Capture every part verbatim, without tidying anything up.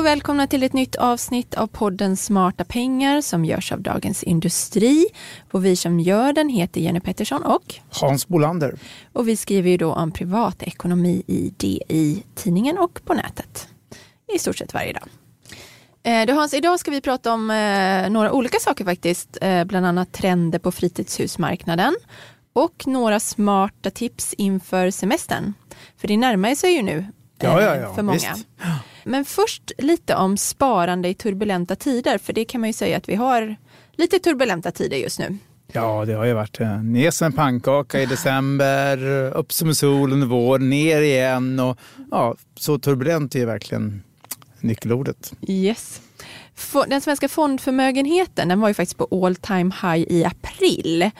och välkomna till ett nytt avsnitt av podden Smarta pengar som görs av Dagens Industri. Och vi som gör den heter Jenny Pettersson och Hans Bolander. Och vi skriver ju då om privatekonomi i D I-tidningen och på nätet. I stort sett varje dag. Eh, då Hans, idag ska vi prata om eh, några olika saker faktiskt. Eh, bland annat trender på fritidshusmarknaden. Och några smarta tips inför semestern. För det närmar sig ju nu. Ja, ja, ja, för många. Visst. Men först lite om sparande i turbulenta tider, för det kan man ju säga att vi har lite turbulenta tider just nu. Ja, det har ju varit ner som en pannkaka i december, upp som solen vår, ner igen och ja, så turbulent är verkligen nyckelordet. Yes. Den svenska fondförmögenheten, den var ju faktiskt på all time high i april.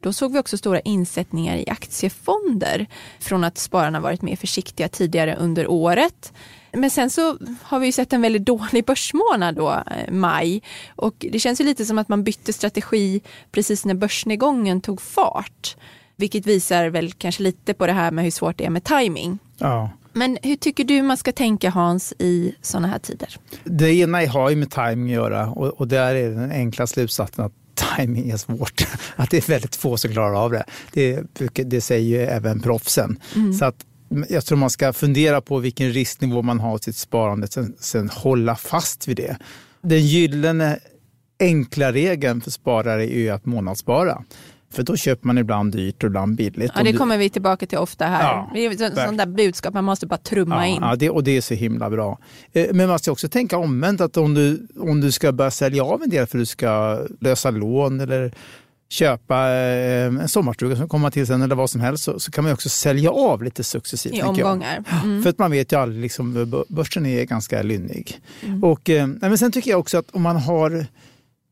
Då såg vi också stora insättningar i aktiefonder från att spararna varit mer försiktiga tidigare under året. Men sen så har vi ju sett en väldigt dålig börsmånad då, maj. Och det känns ju lite som att man bytte strategi precis när börsnedgången tog fart. Vilket visar väl kanske lite på det här med hur svårt det är med timing. Ja. Men hur tycker du man ska tänka, Hans, i sådana här tider? Det ena har ju med timing att göra och, och där är den enkla slutsatsen att timing är svårt. Att det är väldigt få som klarar av det. Det, det säger ju även proffsen. Mm. Så att jag tror man ska fundera på vilken risknivå man har i sitt sparande. Sen, sen hålla fast vid det. Den gyllene enkla regeln för sparare är ju att månadsspara. För då köper man ibland dyrt och ibland billigt. Ja, det kommer vi tillbaka till ofta här. Ja, det är sådana där budskap, man måste bara trumma ja, in. Ja, det, och det är så himla bra. Men man måste också tänka omvänt att om du, om du ska börja sälja av en del för att du ska lösa lån eller köpa en sommarstuga som kommer till sen eller vad som helst så, så kan man också sälja av lite successivt. I omgångar. Mm. För att man vet ju aldrig, liksom, börsen är ganska lynnig. Mm. Och, nej, men sen tycker jag också att om man har...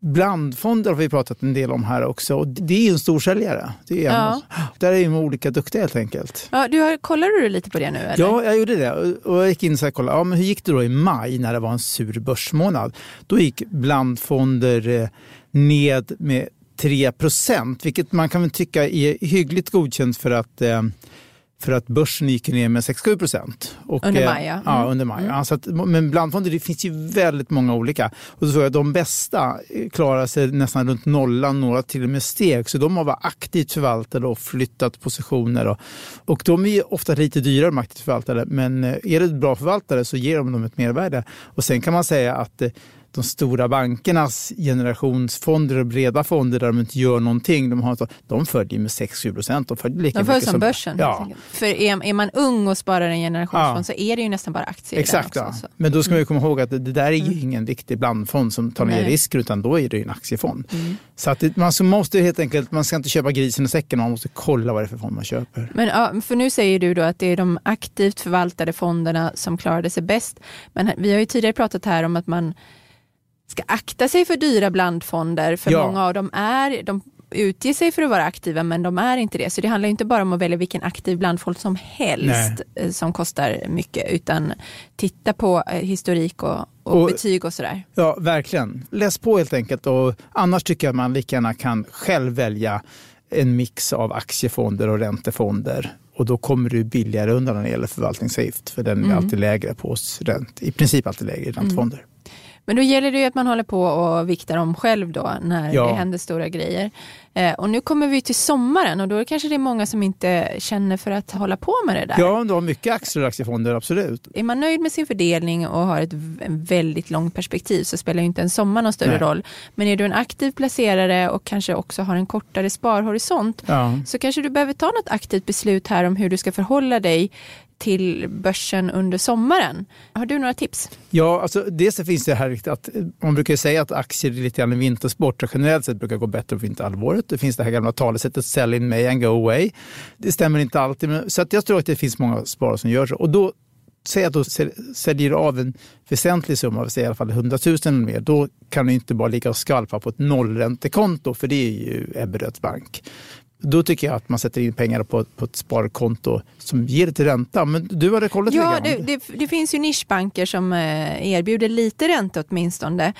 Blandfonder har vi pratat en del om här också och det är ju en storsäljare. Det är ja. Där är ju de olika duktiga helt enkelt. Ja, du har, kollade du lite på det nu? Eller? Ja, jag gjorde det och jag gick in och kollade. Ja, men hur gick det då i maj när det var en sur börsmånad? Då gick blandfonder ned med tre procent vilket man kan väl tycka är hyggligt godkänt för att... Eh, För att börsen gick ner med sex till sju procent. Och, under maj, ja. Mm. Ja, under maj. Mm. Alltså att, men blandfonder, det finns ju väldigt många olika. Och så såg jag att de bästa klarar sig nästan runt nollan, några till och med steg. Så de har varit aktivt förvaltade och flyttat positioner. Och, och de är ju ofta lite dyrare de aktivt förvaltade. Men är det bra förvaltare så ger de dem ett mervärde. Och sen kan man säga att... De stora bankernas generationsfonder och breda fonder där de inte gör någonting, de, har, de följer med sex till sju procent. De följer lika de mycket som, som börsen. Ja. För är, är man ung och sparar en generationsfond ja. Så är det ju nästan bara aktier. Exakt, också, ja. Men då ska man ju komma ihåg att det, det där är ju mm. ingen viktig blandfond som tar ner risker utan då är det ju en aktiefond. Mm. Så att det, man så måste helt enkelt, man ska inte köpa grisen i säcken, man måste kolla vad det är för fond man köper. Men ja, för nu säger du då att det är de aktivt förvaltade fonderna som klarade sig bäst. Men vi har ju tidigare pratat här om att man ska akta sig för dyra blandfonder för ja. Många av dem är, de utger sig för att vara aktiva men de är inte det. Så det handlar ju inte bara om att välja vilken aktiv blandfond som helst Nej. Som kostar mycket utan titta på historik och, och, och betyg och sådär. Ja, verkligen. Läs på helt enkelt och annars tycker jag att man lika gärna kan själv välja en mix av aktiefonder och räntefonder. Och då kommer du billigare undan när det gäller förvaltningsavgift för den är mm. alltid lägre på oss ränt, i princip alltid lägre i räntefonder. Mm. Men då gäller det ju att man håller på och viktar om själv då när ja. Det händer stora grejer. Eh, och nu kommer vi till sommaren och då är det kanske det är många som inte känner för att hålla på med det där. Ja, då har mycket aktier och aktiefonder, absolut. Är man nöjd med sin fördelning och har ett en väldigt långt perspektiv så spelar ju inte en sommar någon större Nej. Roll. Men är du en aktiv placerare och kanske också har en kortare sparhorisont ja. Så kanske du behöver ta något aktivt beslut här om hur du ska förhålla dig till börsen under sommaren. Har du några tips? Ja, alltså dels så finns det här att man brukar säga att aktier är lite grann en vintersport och generellt sett brukar gå bättre på vinterhalvåret. Det finns det här gamla talesättet sell in May and go away. Det stämmer inte alltid, men, så att jag tror att det finns många sparare som gör så. Och då säg att du säljer av en väsentlig summa, i alla fall hundra tusen eller mer, då kan du inte bara ligga och skalpa på ett nollräntekonto, för det är ju Ebberöds bank. Då tycker jag att man sätter in pengar på, på ett sparkonto som ger det till ränta. Men du hade kollat ja, det, det, det finns ju nischbanker som erbjuder lite ränta åtminstone.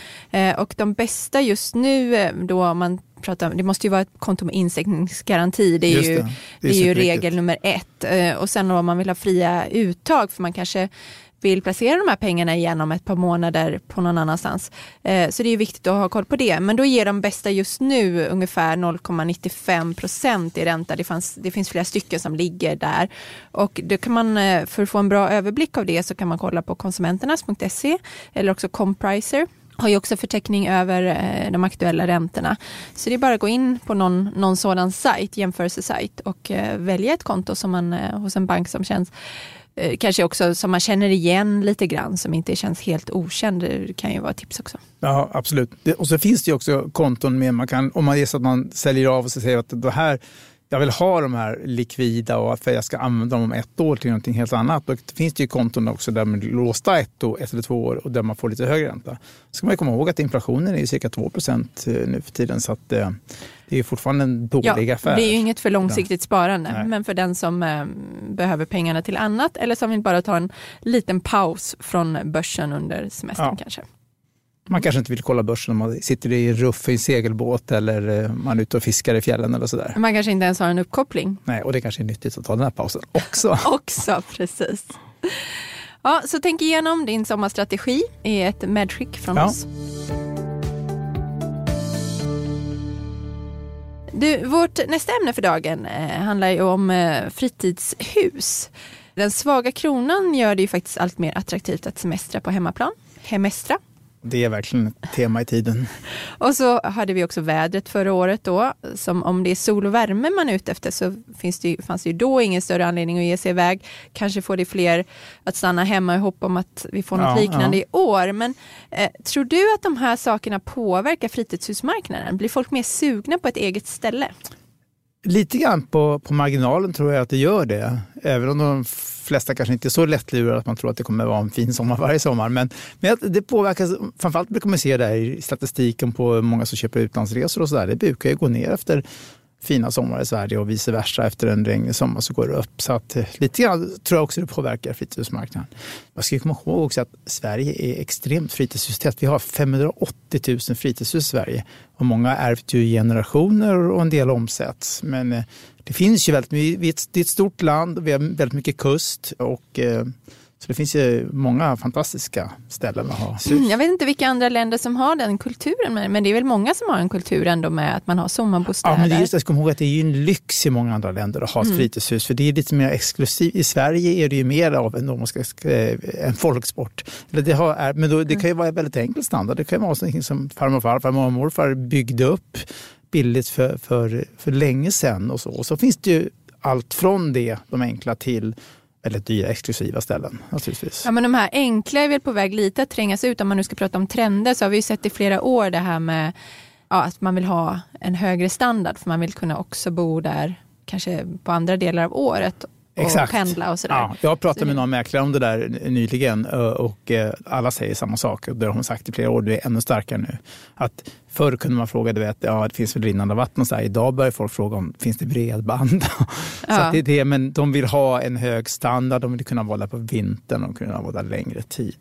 Och de bästa just nu, då man pratar, det måste ju vara ett konto med insättningsgaranti. Det är just ju, det. Det är det är ju regel nummer ett. Och sen om man vill ha fria uttag, för man kanske vill placera de här pengarna igen om ett par månader på någon annanstans. Eh, så det är viktigt att ha koll på det. Men då ger de bästa just nu ungefär noll komma nittiofem procent i ränta. Det, fanns, det finns flera stycken som ligger där. Och då kan man, för att få en bra överblick av det så kan man kolla på konsumenternas punkt se eller också Compriser. Har ju också förteckning över de aktuella räntorna. Så det är bara att gå in på någon, någon sådan sajt, jämförelsesajt, och välja ett konto som man, hos en bank som känns kanske också som man känner igen lite grann, som inte känns helt okänd. Det kan ju vara tips också. Ja, absolut. Och så finns det ju också konton med man kan, om man är så att man säljer av och så säger att det här, jag vill ha de här likvida och att jag ska använda dem om ett år till någonting helt annat. Då finns det ju konton också där man låsta ett, år, ett eller två år och där man får lite högre ränta. Så ska man ju komma ihåg att inflationen är cirka två procent nu för tiden, så att det är fortfarande en dålig ja, affär. Det är ju inget för långsiktigt sparande. Nej. Men för den som behöver pengarna till annat eller som vill bara ta en liten paus från börsen under semestern ja. kanske. Man kanske inte vill kolla börsen om man sitter i en ruff i en segelbåt eller man är ute och fiskar i fjällen eller sådär. Man kanske inte ens har en uppkoppling. Nej, och det kanske är nyttigt att ta den här pausen också. också, precis. Ja, så tänk igenom din sommarstrategi är ett medskick från ja. oss. Du, vårt nästa ämne för dagen eh, handlar ju om eh, fritidshus. Den svaga kronan gör det ju faktiskt allt mer attraktivt att semestra på hemmaplan. Hemestra. Det är verkligen ett tema i tiden. Och så hade vi också vädret förra året då. Som om det är sol och värme man är ute efter så finns det ju, fanns det ju då ingen större anledning att ge sig iväg. Kanske får det fler att stanna hemma i hopp om att vi får något ja, liknande ja. i år. Men eh, tror du att de här sakerna påverkar fritidshusmarknaden? Blir folk mer sugna på ett eget ställe? Lite grann på, på marginalen tror jag att det gör det. Även om de flesta kanske inte är så lättlurade att man tror att det kommer att vara en fin sommar varje sommar. Men, men det påverkas, framförallt brukar man se det här i statistiken på många som köper utlandsresor och sådär. Det brukar ju gå ner efter fina sommar i Sverige och vice versa. Efter en regnig sommar så går det upp. Så att, lite grann tror jag också det påverkar fritidshusmarknaden. Man ska ju komma ihåg också att Sverige är extremt fritidshustätt. Vi har femhundraåttio tusen fritidshus i Sverige. Och många är ärvt ju generationer och en del omsätts. Men det finns ju väldigt mycket. Det är ett stort land och vi har väldigt mycket kust. Och, så det finns ju många fantastiska ställen att ha. Mm, jag vet inte vilka andra länder som har den kulturen. Men det är väl många som har en kultur ändå med att man har sommarbostäder. Ja, men det är just, jag ska komma ihåg att det är ju en lyx i många andra länder att ha ett mm. fritidshus. För det är lite mer exklusivt. I Sverige är det ju mer av en, en folksport. Det, har, men då, det kan ju vara en väldigt enkel standard. Det kan ju vara något som farmor och farfar, farmor och morfar byggde upp billigt för, för, för länge sedan. Och så. och så finns det ju allt från det, de enkla till eller dyra exklusiva ställen, naturligtvis. Ja, men de här enkla är väl på väg lite att trängas ut. Om man nu ska prata om trender så har vi ju sett i flera år det här med ja, att man vill ha en högre standard. För man vill kunna också bo där kanske på andra delar av året. Och Exakt. pendla och sådär. Ja, jag pratade med någon mäklare om det där nyligen och alla säger samma sak. Det har de sagt i flera år, det är ännu starkare nu. Att förr kunde man fråga, du vet, ja, det finns väl rinnande vatten och så här. Idag börjar folk fråga om, finns det bredband? Ja. Så att det är det, men de vill ha en hög standard, de vill kunna vara där på vintern, de kunna vara där längre tid.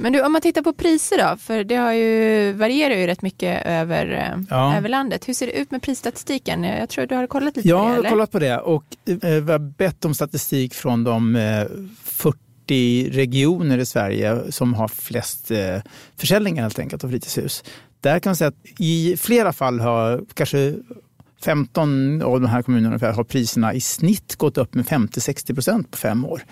Men du, om man tittar på priser då, för det har ju, varierar ju rätt mycket över, ja. över landet. Hur ser det ut med prisstatistiken? Jag tror du har kollat lite ja, på det. Ja, jag har kollat på det och eh, vi har bett om statistik från de eh, fyrtio regioner i Sverige som har flest eh, försäljningar helt enkelt av fritidshus. Där kan man säga att i flera fall har kanske femton av de här kommunerna ungefär har priserna i snitt gått upp med femtio till sextio procent på fem år.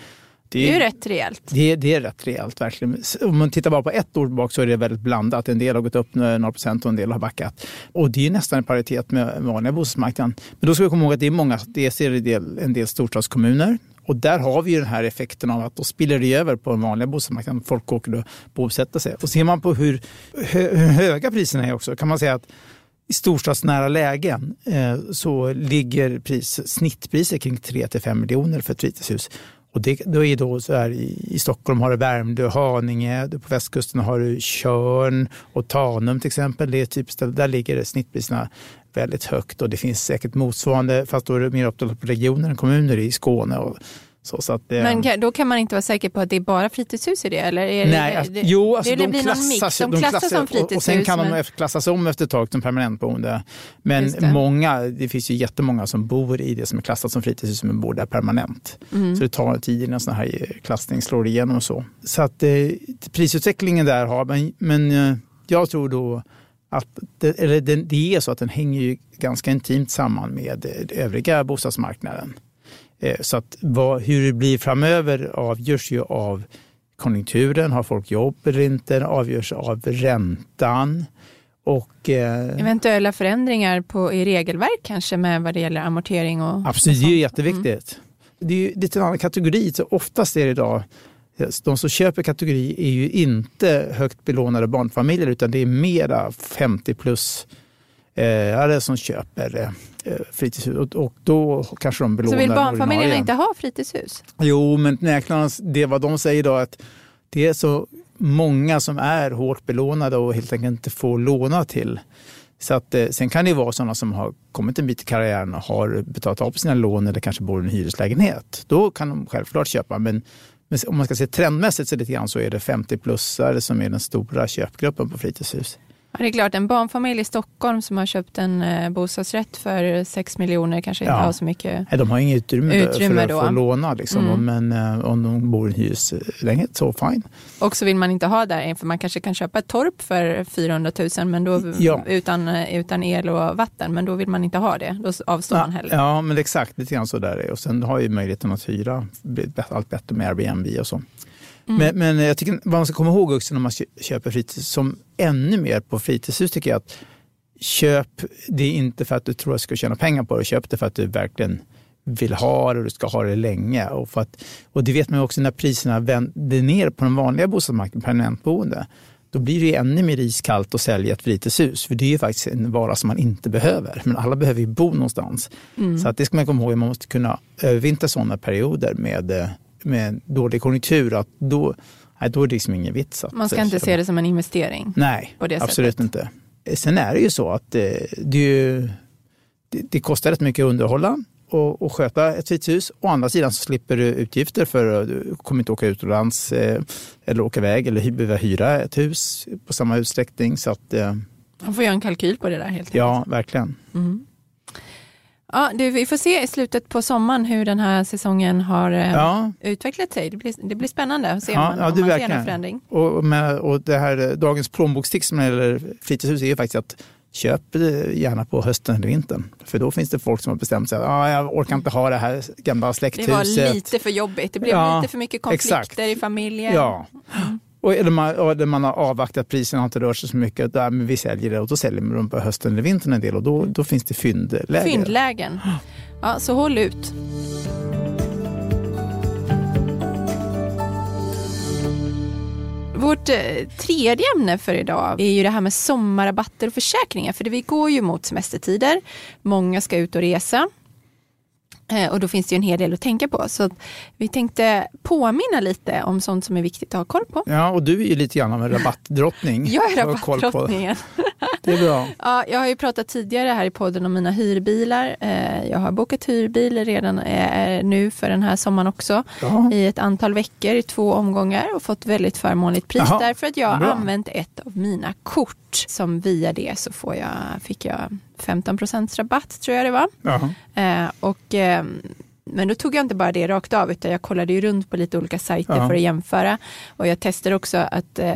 Det är ju rätt rejält. Det är, det är rätt rejält, verkligen. Om man tittar bara på ett år bak så är det väldigt blandat. En del har gått upp noll procent och en del har backat. Och det är ju nästan i paritet med vanliga bostadsmarknaden. Men då ska vi komma ihåg att det är många, det ser en del, en del storstadskommuner. Och där har vi ju den här effekten av att då spiller det över på den vanliga bostadsmarknaden. Folk åker och bosätter sig. Och ser man på hur, hur höga priserna är också kan man säga att i storstadsnära lägen eh, så ligger pris, snittpriser kring tre till fem miljoner för ett fritidshus. Och det, då är då så här, i, i Stockholm har du Värmdö, Haninge, på västkusten har du Körn och Tanum till exempel. Det är typiskt, där ligger snittpriserna väldigt högt och det finns säkert motsvarande, fast då är det mer uppdelat på regioner än kommuner i Skåne och Så, så att, eh, men då kan man inte vara säker på att det är bara fritidshus i det, eller? Är nej, det, alltså, det, jo, alltså, det, det de, klassas, de, de klassas klassas som fritidshus. Och, och sen kan men... de klassas om efter ett tag som permanentboende. Men det. många, det finns ju jättemånga som bor i det som är klassat som fritidshus men bor där permanent. Mm. Så det tar tid innan sån här klassning slår igenom och så. Så att eh, prisutvecklingen där har, men, men eh, jag tror då att det, eller det, det är så att den hänger ju ganska intimt samman med övriga bostadsmarknaden. Så att vad, hur det blir framöver avgörs ju av konjunkturen, har folk jobb eller inte, avgörs av räntan och eh, eventuella förändringar på, i regelverk kanske med vad det gäller amortering och... Absolut, och det är ju jätteviktigt. Mm. Det är ju lite en annan kategori, så oftast är det idag, de som köper kategori är ju inte högt belånade barnfamiljer utan det är mera femtio plus eh, som köper eh, fritidshus och, och då kanske de belånar. Så vill barnfamiljerna inte ha fritidshus? Jo, men det är vad de säger då, att det är så många som är hårt belånade och helt enkelt inte får låna till. Så att, sen kan det vara sådana som har kommit en bit i karriären och har betalat av sina lån eller kanske bor i en hyreslägenhet. Då kan de självklart köpa, men, men om man ska se trendmässigt så, lite grann, så är det femtio-plussare som är den stora köpgruppen på fritidshus. Ja, det är klart, en barnfamilj i Stockholm som har köpt en bostadsrätt för sex miljoner kanske inte ja. har så mycket... Nej, de har inget utrymme, utrymme för då. att få låna. Liksom. Mm. Men om de bor i en hyreslägenhet så fine. Och så vill man inte ha där, för man kanske kan köpa ett torp för fyrahundratusen men då, ja. utan, utan el och vatten. Men då vill man inte ha det, då avstår ja, man heller. Ja, men exakt, lite grann så där är. Och sen har ju möjligheten att hyra allt bättre med Airbnb och så. Mm. Men, men jag tycker vad man ska komma ihåg också när man köper fritidshus, som ännu mer på fritidshus tycker jag, att köp det är inte för att du tror att du ska tjäna pengar på det, köp det för att du verkligen vill ha det och du ska ha det länge. Och, för att, och det vet man ju också, när priserna vänder ner på den vanliga bostadsmarknaden, permanentboende, då blir det ännu mer iskallt att sälja ett fritidshus, för det är ju faktiskt en vara som man inte behöver, men alla behöver ju bo någonstans. Mm. Så att det ska man komma ihåg, man måste kunna övervintra sådana perioder med med dålig konjunktur, att då, nej, då är det liksom ingen vits. Att man ska inte se det som en investering. Nej, på det absolut sättet. Inte. Sen är det ju så att det, det, ju, det, det kostar rätt mycket att underhålla och, och sköta ett fritidshus. Å andra sidan så slipper du utgifter för att du kommer inte åka utomlands eller åka iväg eller behöva hyra ett hus på samma utsträckning. Så att, man får göra en kalkyl på det där helt enkelt. Ja, verkligen. Mm. Ja, du, vi får se i slutet på sommaren hur den här säsongen har eh, ja. utvecklat sig. Det blir, det blir spännande att se ja, man, ja, om man verkligen. ser en förändring. Och, med, och det här dagens plånbokstips som gäller fritidshus är ju faktiskt att köp gärna på hösten eller vintern. För då finns det folk som har bestämt sig att ah, jag orkar inte ha det här gamla släkthuset. Det var lite för jobbigt. Det blev ja, lite för mycket konflikter exakt. i familjen. Ja. Mm. Och eller man, och man har avvaktat, priserna har inte rört sig så mycket, där, men vi säljer det och då säljer man på hösten eller vintern en del och då, då finns det fyndlägen. Fyndlägen. Ja, så håll ut. Vårt tredje ämne för idag är ju det här med sommarrabatter och försäkringar, för det, vi går ju mot semestertider. Många ska ut och resa. Och då finns det ju en hel del att tänka på. Så vi tänkte påminna lite om sånt som är viktigt att ha koll på. Ja, och du är ju lite grann av en rabattdrottning. Jag är rabattdrottningen. Det är bra. Ja, jag har ju pratat tidigare här i podden om mina hyrbilar. Jag har bokat hyrbil redan nu för den här sommaren också. Jaha. I ett antal veckor, i två omgångar. Och fått väldigt förmånligt pris. Jaha. Därför att jag har använt ett av mina kort. Som via det så får jag, fick jag... femton procent rabatt tror jag det var. Eh, och, eh, men då tog jag inte bara det rakt av, utan jag kollade ju runt på lite olika sajter Jaha. för att jämföra. Och jag testade också att eh,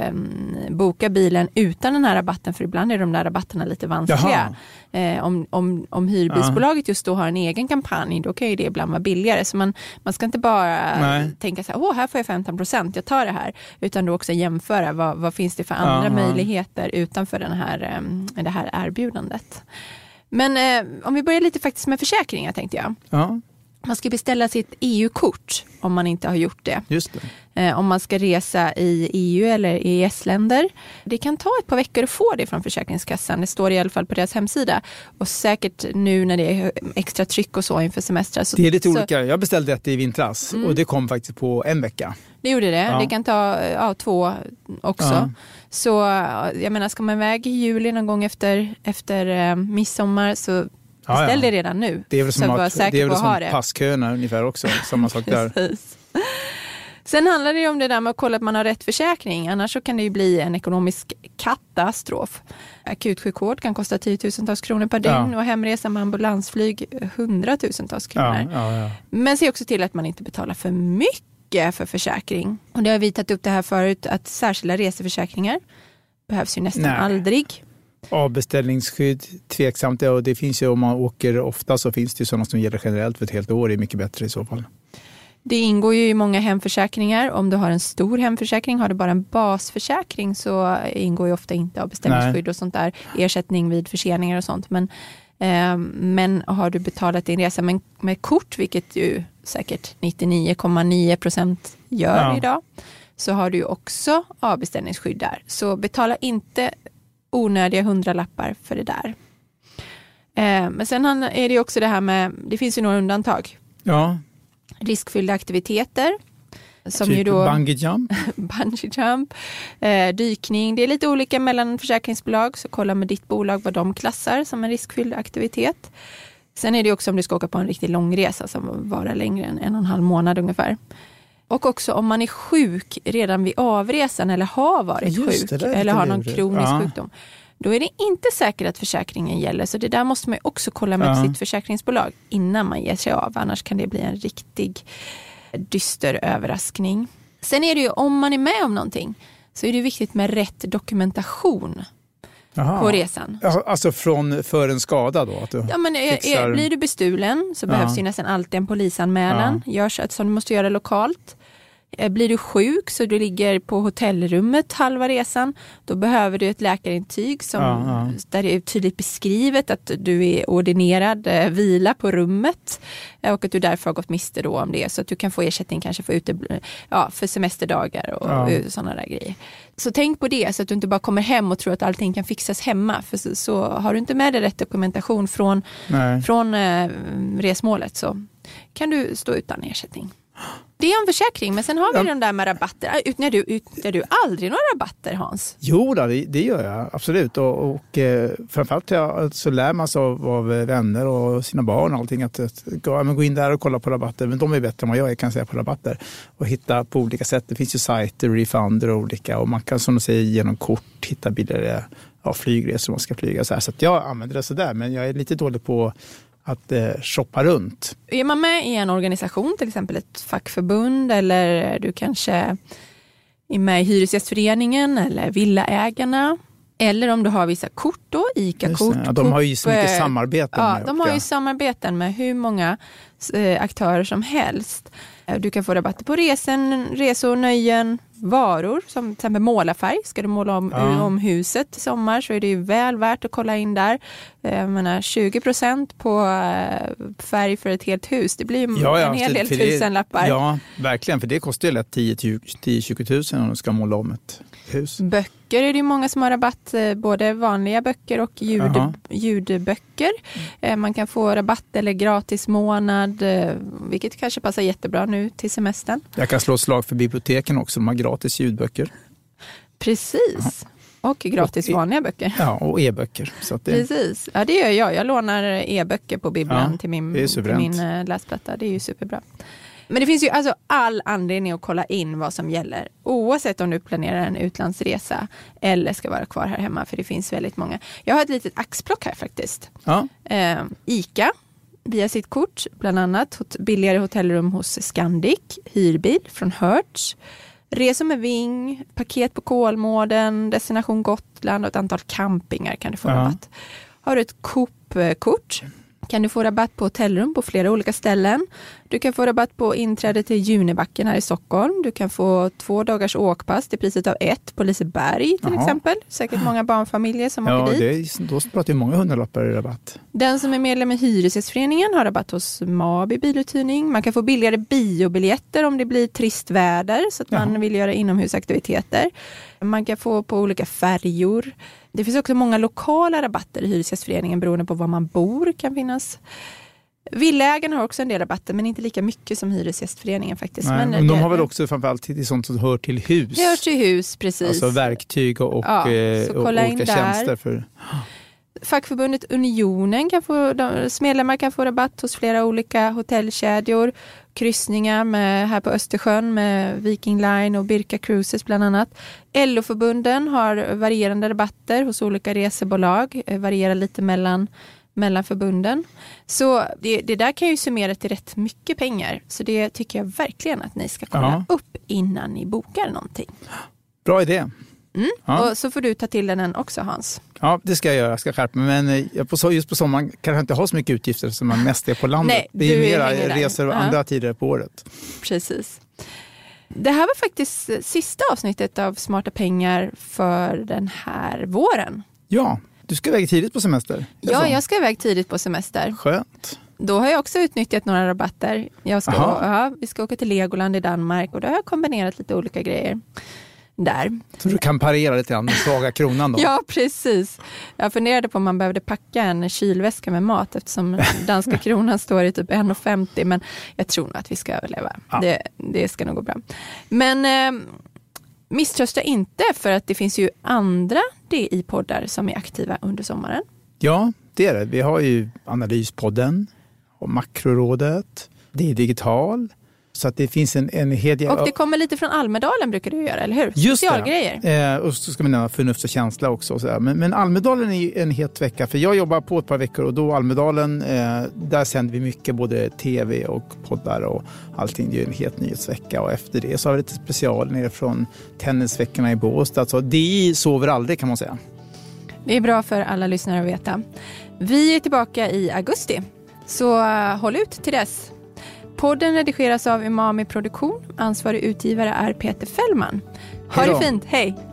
boka bilen utan den här rabatten, för ibland är de där rabatterna lite vanskliga. Eh, om, om, om hyrbilsbolaget just då har en egen kampanj, då kan ju det ibland vara billigare. Så man, man ska inte bara Nej. tänka så här, åh här får jag femton procent, jag tar det här. Utan då också jämföra, vad, vad finns det för andra Jaha. möjligheter utanför den här, eh, det här erbjudandet. Men eh, om vi börjar lite faktiskt med försäkringar, tänkte jag. Ja. Man ska beställa sitt E U-kort om man inte har gjort det. Just det. Eh, om man ska resa i E U eller E E S-länder. Det kan ta ett par veckor att få det från Försäkringskassan. Det står i alla fall på deras hemsida. Och säkert nu när det är extra tryck och så inför semestrar. Så, det är lite så, olika. Jag beställde ett i vintras mm. och det kom faktiskt på en vecka. Det gjorde det. Ja. Det kan ta ja, två också. Ja. Så jag menar, ska man iväg i juli någon gång efter, efter eh, midsommar så... Beställ det redan nu. Det är väl som, att, det är väl som passköerna ungefär också. Samma sak där. Sen handlar det ju om det där med att kolla att man har rätt försäkring. Annars så kan det ju bli en ekonomisk katastrof. Akutsjukvård kan kosta tiotusentals kronor per dygn. Ja. Och hemresa med ambulansflyg hundratusentals kronor. Ja, ja, ja. Men se också till att man inte betalar för mycket för försäkring. Och det har vi tagit upp det här förut. Att särskilda reseförsäkringar behövs ju nästan Nej. aldrig. Avbeställningsskydd, tveksamt. Och det finns ju, om man åker ofta så finns det ju sådana som gäller generellt för ett helt år. Det är mycket bättre i så fall. Det ingår ju i många hemförsäkringar. Om du har en stor hemförsäkring, har du bara en basförsäkring så ingår ju ofta inte avbeställningsskydd och sånt där. Ersättning vid förseningar och sånt. Men, eh, men har du betalat din resa med, med kort, vilket ju säkert nittionio komma nio procent gör ja. idag, så har du ju också avbeställningsskydd där. Så betala inte onödiga hundralappar för det där. Eh, men sen är det ju också det här med, det finns ju några undantag. Ja, riskfyllda aktiviteter som typ ju då bungee jump, bungee jump eh, dykning. Det är lite olika mellan försäkringsbolag, så kolla med ditt bolag vad de klassar som en riskfylld aktivitet. Sen är det också om du ska åka på en riktigt lång resa som varar längre än en och en halv månad ungefär. Och också om man är sjuk redan vid avresan eller har varit Just sjuk det, eller har någon det. kronisk ja. sjukdom. Då är det inte säkert att försäkringen gäller. Så det där måste man ju också kolla med ja. sitt försäkringsbolag innan man ger sig av. Annars kan det bli en riktig dyster överraskning. Sen är det ju, om man är med om någonting så är det viktigt med rätt dokumentation Aha. på resan. Alltså från, för en skada då? Att du ja, men är, fixar... blir du bestulen så ja. behövs ju nästan alltid en polisanmälan. Ja. Görs att, som du måste göra lokalt. Blir du sjuk så du ligger på hotellrummet halva resan, då behöver du ett läkarintyg som, ja, ja. där det är tydligt beskrivet att du är ordinerad vila på rummet och att du därför har gått miste då om det, så att du kan få ersättning kanske för, ute, ja, för semesterdagar och, ja. och sådana där grejer. Så tänk på det så att du inte bara kommer hem och tror att allting kan fixas hemma, för så, så har du inte med dig rätt dokumentation från, från eh, resmålet så kan du stå utan ersättning. Det är en försäkring, men sen har vi ja. de där med rabatter. Utnyttjar du, utnyttjar du aldrig några rabatter, Hans? Jo, det, det gör jag, absolut. Och, och eh, framförallt så lär man sig av, av vänner och sina barn och allting att, att gå, gå in där och kolla på rabatter. Men de är bättre än vad jag är, kan jag säga, på rabatter. Och hitta på olika sätt. Det finns ju sajter, refunder och olika. Och man kan, som du säger, genom kort hitta billigare ja, flygresor man ska flyga. Så, här. Så att jag använder det så där, men jag är lite dålig på att eh, shoppa runt. Är man med i en organisation, till exempel ett fackförbund, eller du kanske är med i hyresgästföreningen eller villaägarna, eller om du har vissa kort då, ICA-kort. Ja, de har ju så mycket samarbeten. Ja, de har ju samarbeten med hur många eh, aktörer som helst. Du kan få rabatter på resen, resor, nöjen, varor, som till exempel målarfärg. Ska du måla om, ja. om huset i sommar så är det ju väl värt att kolla in där. Jag menar, tjugo procent på färg för ett helt hus. Det blir ju ja, ja, en hel del tusenlappar. Ja, verkligen. För det kostar ju lätt tio till tjugo tusen om du ska måla om ett hus. Böcker är det ju många som har rabatt. Både vanliga böcker och ljud, uh-huh. ljudböcker. Man kan få rabatt eller gratis månad. Vilket kanske passar jättebra nu till semestern. Jag kan slå slag för biblioteken också. De har gratis ljudböcker. Precis. Uh-huh. Och gratis och, vanliga böcker. Ja, och e-böcker. Så att det... Precis. Ja, det gör jag. Jag lånar e-böcker på bibblan ja, till min, till min läsplatta. Det är ju superbra. Men det finns ju alltså all anledning att kolla in vad som gäller. Oavsett om du planerar en utlandsresa eller ska vara kvar här hemma. För det finns väldigt många. Jag har ett litet axplock här faktiskt. Ja. Eh, ICA via sitt kort. Bland annat billigare hotellrum hos Scandic. Hyrbil från Hertz. Resor med Ving, paket på Kolmården, destination Gotland och ett antal campingar kan du få ja. rabatt. Har du ett Coop-kort kan du få rabatt på hotellrum på flera olika ställen. Du kan få rabatt på inträde till Junibacken här i Stockholm. Du kan få två dagars åkpass till priset av ett på Liseberg till Aha. exempel. Säkert många barnfamiljer som ja, åker dit. Ja, då pratar ju många hundralappar i rabatt. Den som är medlem i Hyresgästföreningen har rabatt hos Mabi biluthyrning. Man kan få billigare biobiljetter om det blir trist väder så att Aha. man vill göra inomhusaktiviteter. Man kan få på olika färjor. Det finns också många lokala rabatter i Hyresgästföreningen beroende på var man bor kan finnas. Villägarna har också en del rabatter, men inte lika mycket som Hyresgästföreningen faktiskt. Nej, men, men de det, har väl också framförallt i sånt som hör till hus. Det hör till hus, precis. Alltså verktyg och, och, ja, och, och olika tjänster. För... fackförbundet Unionen kan få, deras medlemmar kan få rabatt hos flera olika hotellkedjor. Kryssningar med, här på Östersjön med Viking Line och Birka Cruises bland annat. L O-förbunden har varierande rabatter hos olika resebolag. Varierar lite mellan, mellan förbunden. Så det, det där kan ju summera till rätt mycket pengar. Så det tycker jag verkligen att ni ska kolla ja. upp innan ni bokar någonting. Bra idé. Mm. Ja. Och så får du ta till den också, Hans. Ja, det ska jag göra. Jag ska skärpa mig. Men på, just på sommaren kanske jag inte har så mycket utgifter som man mest är på landet. Nej, det är ju mera resor och ja. andra tider på året. Precis. Det här var faktiskt sista avsnittet av Smarta pengar för den här våren. Ja, du ska iväg tidigt på semester. Ja, jag ska iväg tidigt på semester. Skönt. Då har jag också utnyttjat några rabatter. Jag ska, ja, vi ska åka till Legoland i Danmark och då har jag kombinerat lite olika grejer. Där. Så du kan parera lite grann med svaga kronan då? Ja, precis. Jag funderade på om man behövde packa en kylväska med mat eftersom danska kronan står i typ en femtio. Men jag tror nog att vi ska överleva. Ja. Det, det ska nog gå bra. Men eh, misströsta inte, för att det finns ju andra D I-poddar som är aktiva under sommaren. Ja, det är det. Vi har ju Analyspodden och Makrorådet. Det är digital. Så att det finns en, en hel... Och det kommer lite från Almedalen brukar du göra, eller hur? Just det. Eh, och så ska man nämna förnuft och känsla också. Och så men, men Almedalen är ju en het vecka. För jag jobbar på ett par veckor och då Almedalen, eh, där sänder vi mycket både tv och poddar och allting. Det är ju en het nyhetsvecka. Och efter det så har vi lite special nere från tennisveckorna i Båstad. Alltså det sover aldrig, kan man säga. Det är bra för alla lyssnare att veta. Vi är tillbaka i augusti. Så uh, håll ut till dess. Podden redigeras av Umami Produktion. Ansvarig utgivare är Peter Fellman. Ha det fint, hej!